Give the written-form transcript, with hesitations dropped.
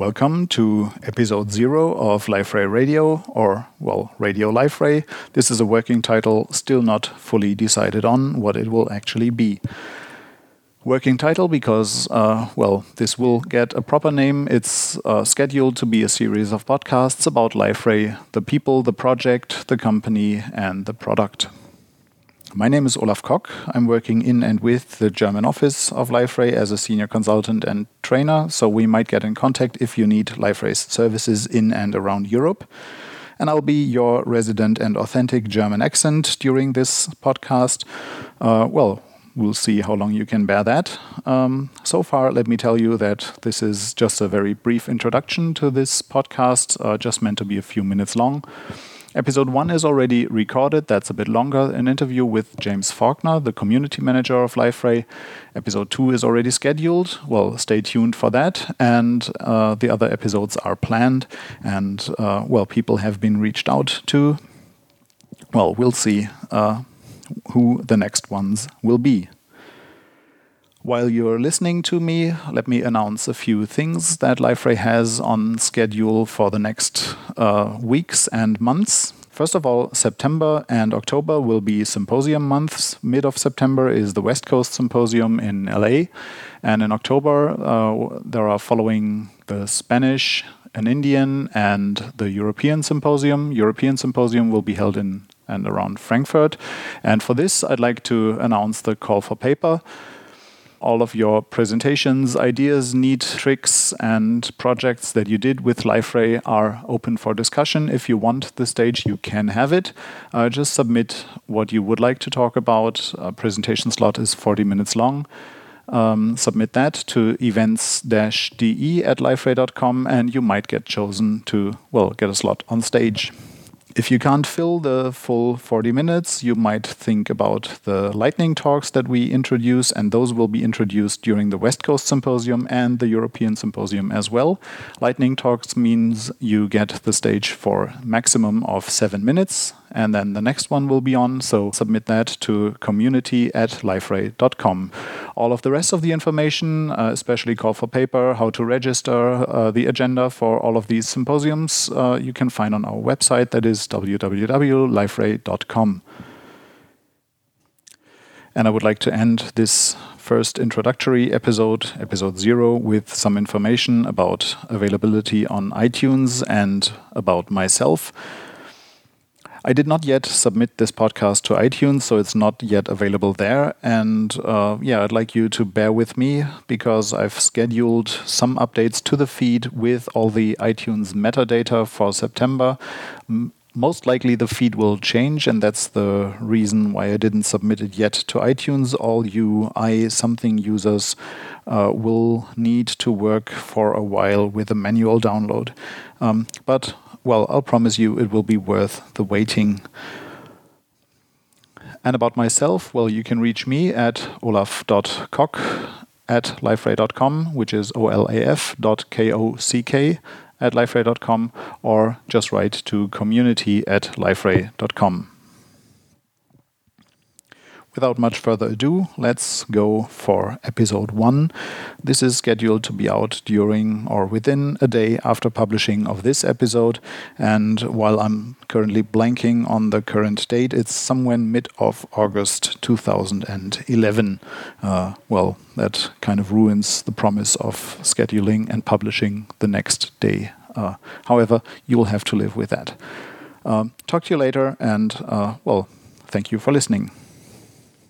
Welcome to episode 0 of Liferay Radio, or, well, Radio Liferay. This is a working title, still not fully decided on what it will actually be. Working title because, this will get a proper name. It's scheduled to be a series of podcasts about Liferay, the people, the project, the company, and the product. My name is Olaf Koch. I'm working in and with the German office of Liferay as a senior consultant and trainer, so we might get in contact if you need Liferay's services in and around Europe. And I'll be your resident and authentic German accent during this podcast. We'll see how long you can bear that. So far, let me tell you that this is just a very brief introduction to this podcast, just meant to be a few minutes long. Episode 1 is already recorded. That's a bit longer, an interview with James Faulkner, the community manager of Liferay. Episode 2 is already scheduled. Well, stay tuned for that. And the other episodes are planned. And, people have been reached out to. Well, we'll see who the next ones will be. While you're listening to me, let me announce a few things that Liferay has on schedule for the next weeks and months. First of all, September and October will be symposium months. Mid of September is the West Coast Symposium in LA, and in October there are following the Spanish, an Indian, and the European Symposium. European Symposium will be held in and around Frankfurt, and for this I'd like to announce the call for paper. All of your presentations, ideas, neat tricks, and projects that you did with Liferay are open for discussion. If you want the stage, you can have it. Just submit what you would like to talk about. A presentation slot is 40 minutes long. Submit that to events-de@liferay.com and you might get chosen to, get a slot on stage. If you can't fill the full 40 minutes, you might think about the lightning talks that we introduce, and those will be introduced during the West Coast Symposium and the European Symposium as well. Lightning talks means you get the stage for maximum of 7 minutes, and then the next one will be on, so submit that to community@liferay.com. All of the rest of the information, especially call for paper, how to register, the agenda for all of these symposiums, you can find on our website, that is www.liferay.com. And I would like to end this first introductory episode 0, with some information about availability on iTunes and about myself. I did not yet submit this podcast to iTunes, so it's not yet available there. And I'd like you to bear with me because I've scheduled some updates to the feed with all the iTunes metadata for September. Most likely the feed will change, and that's the reason why I didn't submit it yet to iTunes. All you iSomething users will need to work for a while with a manual download. But I'll promise you it will be worth the waiting. And about myself, you can reach me at olaf.koch@liferay.com, which is olaf.kock@liferay.com, or just write to community@liferay.com. Without much further ado, let's go for episode 1. This is scheduled to be out during or within a day after publishing of this episode. And while I'm currently blanking on the current date, it's somewhere mid of August 2011. That kind of ruins the promise of scheduling and publishing the next day. However, you'll have to live with that. Talk to you later, and thank you for listening.